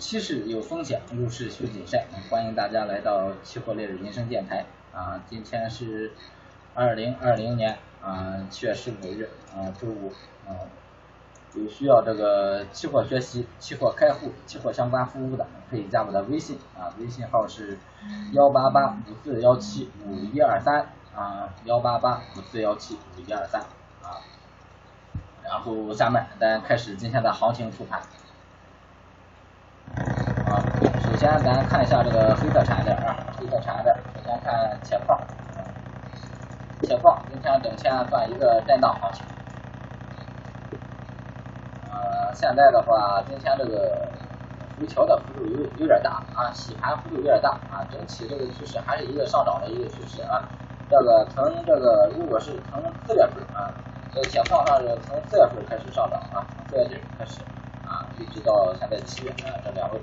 期市有风险，入市需谨慎。欢迎大家来到期货烈日人生电台啊！今天是2020年啊7月15日啊周五啊，有需要这个期货学习、期货开户、期货相关服务的，可以加我的微信啊，微信号是18854175123啊，18854175123啊。然后下面咱开始今天的行情复盘。啊，首先咱看一下这个黑色产业链啊，黑色产业链，先看铁矿，铁矿今天整天算一个震荡行情。现在的话，今天这个回调的幅度有点大啊，洗盘幅度有点大啊，整体这个趋势还是一个上涨的一个趋势啊。这个从这个如果是从4月份啊，这个铁矿上是从4月份开始上涨啊，从4月底开始。啊，一直到现在7月啊，这两个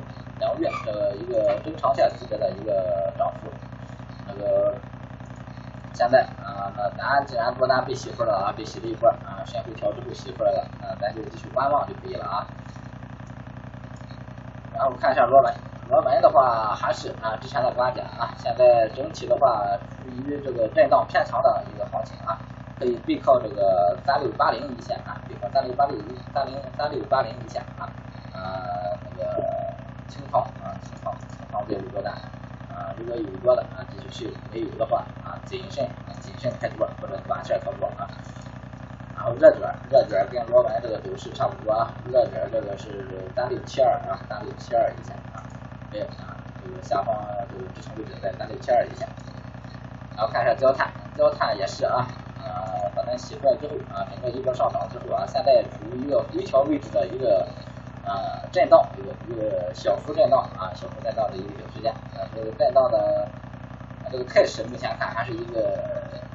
月的一个中长线级别的一个涨幅。那个现在啊，那咱既然多单被洗出来了啊，被洗了一波啊，深回调之后洗出来了，那咱就继续观望就可以了啊。然后看一下螺纹，螺纹的话还是啊之前的观点啊，现在整体的话处于这个震荡偏强的一个行情啊。可以背靠这个3680一线啊，背靠3680一线啊，那个清仓再入多单啊，如果有多的啊继续持有，没有的话啊谨慎开多或者短线操作啊。然后热卷跟螺纹这个走势差不多啊，热卷这个是3672啊，3672一线啊，对啊，这个下方这个支撑位置在3672一线。然后看一下焦炭，焦炭也是啊。把它洗出来之后啊，整个一波上涨之后啊，现在处于一个回调位置的一个震荡，一个小幅震荡的一个时间。这个震荡的这个态势目前看还是一个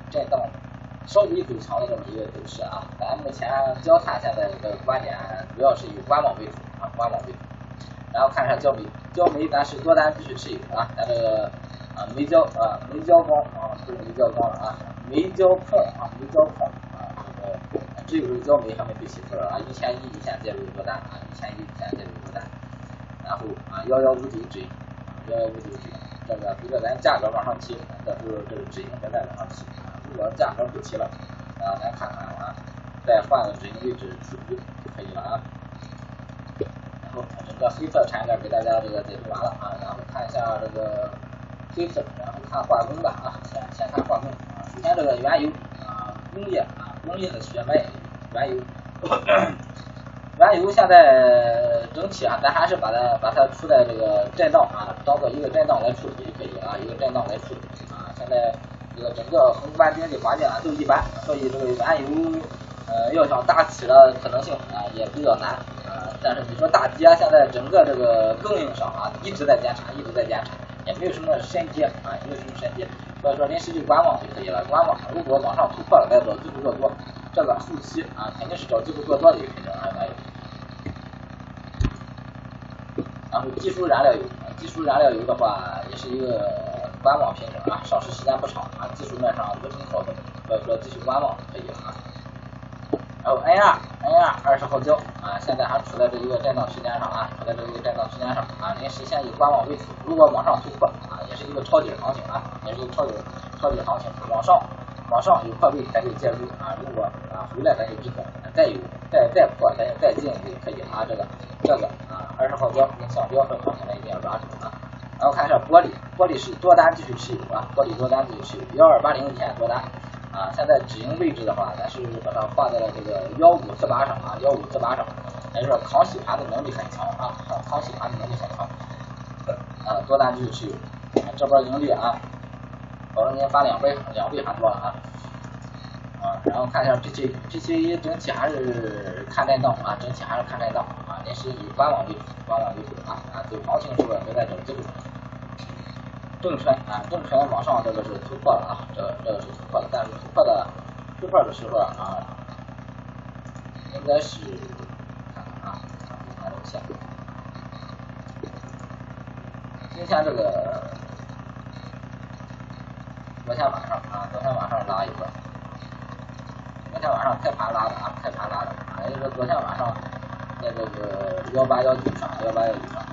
震荡稍微走长的这么一个走势啊。咱目前焦炭现在的观点主要是以观望为主啊，观望为主。然后看一下焦煤，焦煤咱是多单继续持有啊，咱这个煤焦光啊，不是煤焦光了啊。煤焦矿啊，这个只有焦煤还没被洗出来啊，1100一线介入多单啊，1100一线介入多单，然后啊11590，这个随着咱价格往上提，这时候这个指引在往上提啊，如果价格不提了啊，咱看看啊，再换个指引位置出局就可以了啊。然后整个黑色产业链给大家这个解读完了啊，然后看一下这个黑色，然后看化工吧啊，先看化工。首先，这个原油啊，工业的血脉，原油现在整体啊，咱还是把它处在这个震荡啊，当做一个震荡来处理就可以啊，一个震荡来处理啊。现在这个整个宏观经济环境啊都一般，所以这个原油要想大起的可能性啊也比较难啊。但是你说大跌，现在整个这个供应上啊一直在减产，也没有什么深跌啊，所以说临时就观望就可以了，观望。如果往上突破了，再找机会做多。这个后期啊，肯定是找机会做多的一个品种啊，原油。然后基础燃料油的话，也是一个观望品种啊，上市时间不长啊，技术面上不挺好的，所以说继续观望可以啊。然后 N2 20号胶啊，现在还处在这一个震荡区间上啊，临时先以观望为主，如果往上突破啊，也是一个抄底行情啊，也是一个抄底行情，往上有破位咱就介入啊，如果啊回来咱就止损，再破咱就再进就可以啊，这个啊20号胶跟橡胶和钢材一定要抓住啊。然后看一下玻璃是多单继续持有啊，12801线多单。啊，现在止盈位置的话，咱是把它画在了这个1548上啊，1548上，也就是扛洗盘的能力很强啊，啊，多单继续持有，这波盈利啊，保证您发两倍还多了啊。啊，然后看一下 PCE 整体还是看震荡啊，啊，临时以观望为主啊，走行情时候都在整机会。正纯往上这个是突破了啊，这个是突破了，但是突破的时候啊，应该是看这个线。今天这个昨天晚上拉一波，昨天晚上开盘拉的啊，也就是昨天晚上那这个1819上1819上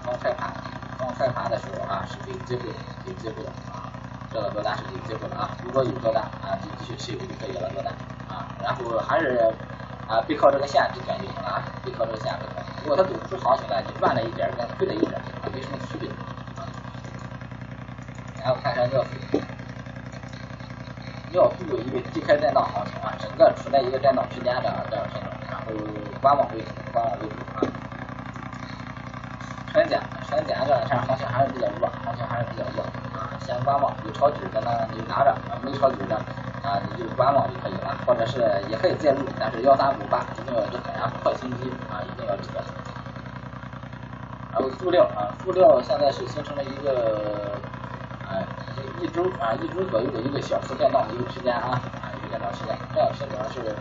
装开盘的时候啊，是可以接住的啊，这个多单是可以接住的啊，如果有多单啊，就继续持有就可以了多单啊，然后还是啊背靠这个线止损就行了啊，背靠这个线止损，如果它走不出行情来，你赚了一点跟亏了一点啊没什么区别啊。然后看一下尿布，尿布因为低开震荡行情啊，整个处在一个震荡区间的这样震荡，然后观望为主啊。船检这两天行情还是比较弱啊，先观望，有抄底的呢你就拿着，没抄底的啊你就观望就可以了，或者是也可以介入，但是1358一定要止损，然后破新低啊一定要止损。然后塑料啊，塑料现在是形成了一个一周左右的一个小幅震荡的一个区间啊，一个震荡区间，这样是主要是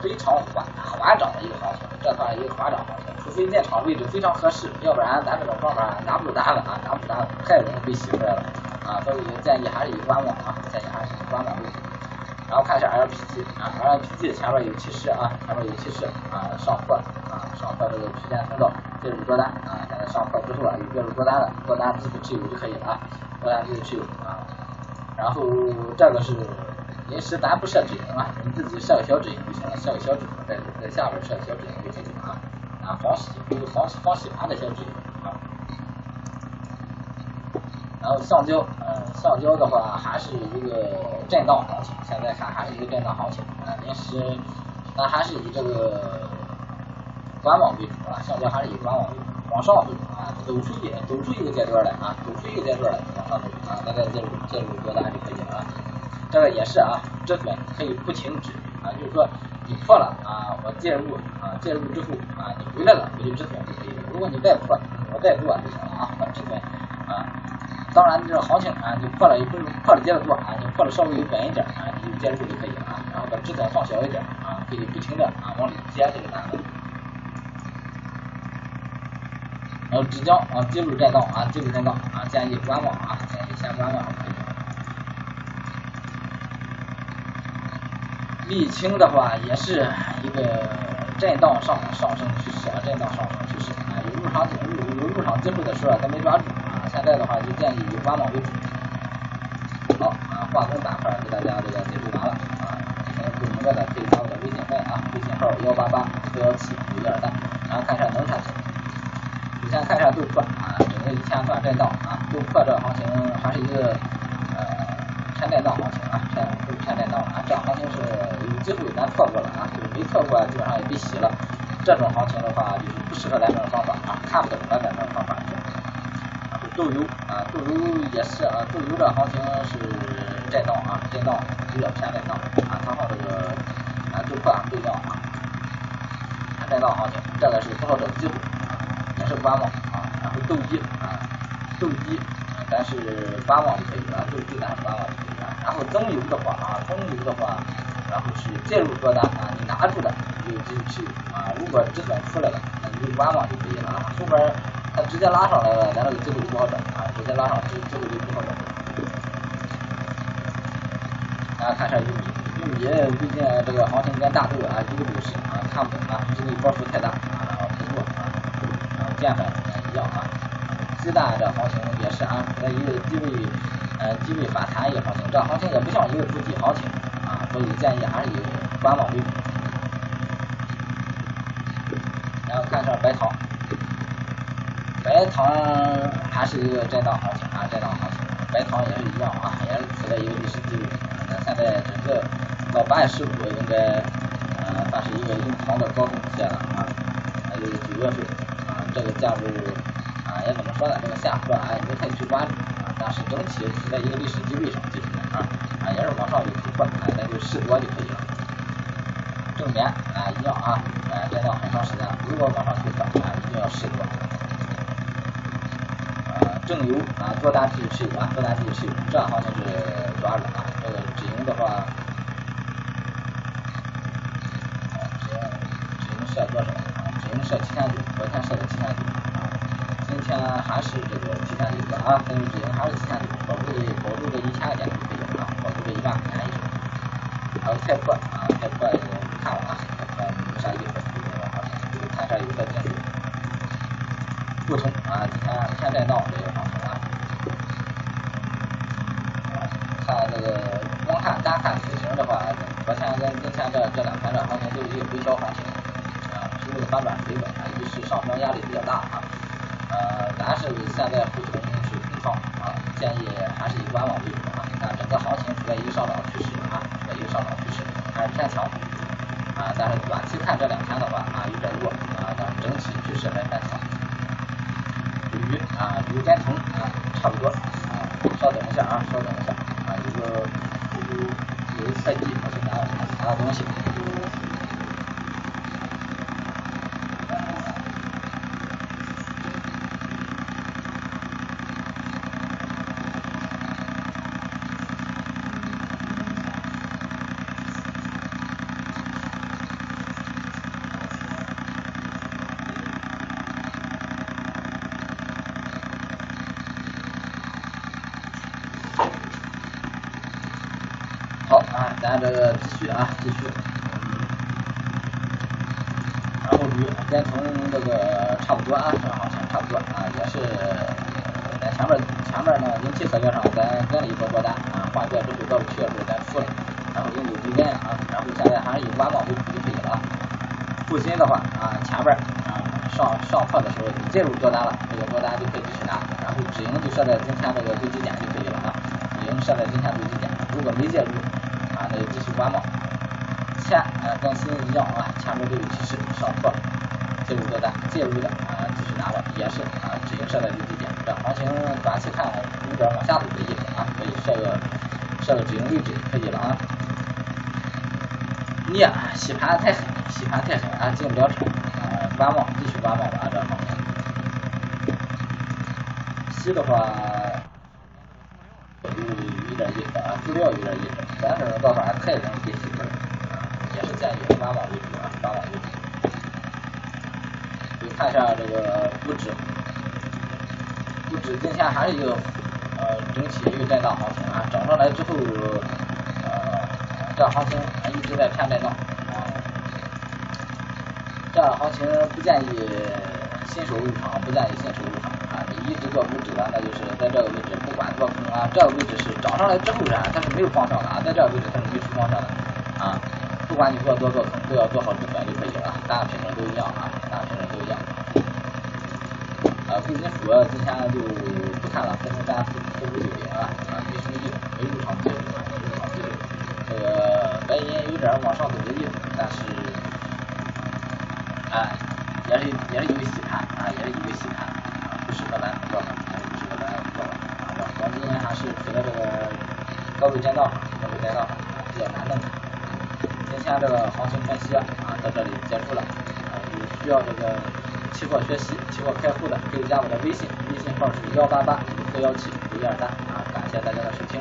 非常缓涨的一个行情，这算一个缓涨行情，除非那场位置非常合适，要不然咱这种方法拿不住单了，太容易被洗出来了啊，所以建议还是以观望啊，为主。然后看一下 LPG 啊 ，LPG 前面有趋势啊，上破啊，上破这个区间通道，介入多单啊，现在上破之后啊，有介入多单的，多单继续持有就可以了啊，然后这个是。临时咱不设止盈啊，你自己设个小止盈就行了，设个小止盈在下边设个小止盈就可以了啊，防洗盘的小止盈啊。然后橡胶，橡胶的话还是一个震荡行情，现在看还是一个震荡行情啊，临时咱还是以这个观望为主啊，橡胶还是以观望为主，往上为主啊，走出一个阶段来往上走啊，大概介入多单就可以了啊。这个也是啊，止损可以不停止啊，就是说你破了啊，我介入啊，介入之后啊，你回来了我就止损就可以了。如果你再破，我再做就行了啊，我止损啊。当然这个行情啊，你破了也不是破了接着做啊，你破了稍微远一点啊，你就介入就可以了啊，然后把止损放小一点啊，可以不停的啊往里接这个单子。然后直交啊，介入震荡啊，建议观望啊，建议先观望可以。沥青的话也是一个震荡上升趋势啊，有入场机会的时候咱没抓住啊，现在的话就建议以观望为主。好啊，化工板块给大家这个解读完了啊，想不明白的可以加我的微信号啊，微信号188417512，然后看一下能产品。首先看一下豆粕啊，整个1000段震荡啊，豆粕这行情还是一个拆震荡行情啊，拆震荡啊，这行情是。机会咱错过了啊，就是没错过，基本上也被洗了。这种行情的话，就是不适合咱这种方法啊，看不懂咱这种方法。然后豆油啊，豆油也是啊，豆油的行情是震荡啊，比较偏震荡啊，它和这个啊豆粕不一样啊，震荡行情，这个是投资者机会，也是观望啊。然后豆鸡，咱是观望就可以了，然后棕油的话。然后是介入多单啊，你拿住的你就继续持有啊，如果止损出来了，那你就观望就可以了啊。后边它直接拉上来了，咱这个机会就不好整啊，直接拉上这个就不好整。大家看一下玉米最近这个行情跟大豆啊150啊看不懂啊，这个波幅太大啊，然后不做啊，然后淀粉也一样啊。鸡蛋这行情也是啊，那一个机位反弹一个行情，这行情也不像一个主体行情。所以建议还是以观望为主。然后看一下白糖还是一个震荡行情啊，白糖也是一样啊，也是处在一个历史低位。那现在整个到8月15应该算是一个用糖的高峰期了啊，还有9月份啊，这个价位啊也怎么说呢？这个下坡啊也没太去关注啊，但是整体处在一个历史低位上基础啊。也是往上有突破，那就适多就可以了。正棉啊，一样啊，震荡很长时间了，如果往上去涨啊，一定要适多。正油啊，多单继续持有，这样行情是抓住啊。这个止盈的话，止盈设多少？止盈设7900，昨天设的7900啊，今天还是这个7900啊，但是止盈还是7900，保住这1000点就可以。1万块钱一手，然后菜粕啊，菜粕看了啊，没啥意思，看一下概率在建立不同啊，你看现在到这个方程啊，看这个光看单看图形的话，和线跟根线这两条方程就是一个回销环形啊，是为了翻转回稳啊，于是上升压力比较大啊，但是现在不同是空窗啊，建议还是以观望为主啊，你看整个行情处在一个上涨趋势啊，处在一个上涨趋势还是偏强。 啊，但是短期看这两天的话啊，有点弱啊，但是整体趋势还偏强。铝啊，铝跟铜啊，差不多啊。稍等一下啊，稍等一下啊，有个赛季我去拿东西。咱这个继续啊，继续。然后铝跟铜这个差不多啊，这行情差不多啊，也是在前面呢，零七合约上咱跟了一波多单啊，换掉之后到7月份咱出了，然后零九归根啊，然后现在还是以观望为主就可以了。复兴的话啊，前面啊上破的时候你进入多单了，这个多单就可以继续拿，然后止盈就设在今天这个最低点就可以了啊，止盈设在今天最低点，如果没介入。 继续观望，前跟新一样啊，前面都有提示上破，介入多单，介入的啊继续拿着，也是啊止盈设在最低点，这行情短期看有点往下走的意思啊，可以设个止盈位置可以了啊。镍洗盘太狠，洗盘太狠啊，进不了场啊，观望，继续观望啊，这行情。锡的话有点意思啊，资料有点意思。 咱这种做法太容易被洗盘啊，也是建议观望为主啊，观望为主。你看一下这个股指今天还是一个整体一个震荡行情啊，涨上来之后这行情一直在偏震荡啊，这样行情不建议新手入场，不建议新手入场啊，你一直做股指的那就是在这个位置。 做空啊，这个位置是涨上来之后啊，它是没有方向的啊，在这个位置它是没出方向的啊。不管你做多做空，都要做好止损就可以了，大家品种都一样啊，大家品种都一样。贵金属今天就不看了，40990啊，必须没入场记录，没入场记录。这个白银有点往上走的意思，但是哎、也是一个洗盘啊，也是一个洗盘啊，不适合咱做的。 是除了这个高度震荡比较难弄。今天这个行情分析啊，到这里结束了。有需要这个期货学习、期货开户的，可以加我的微信，微信号是18851751753啊。感谢大家的收听。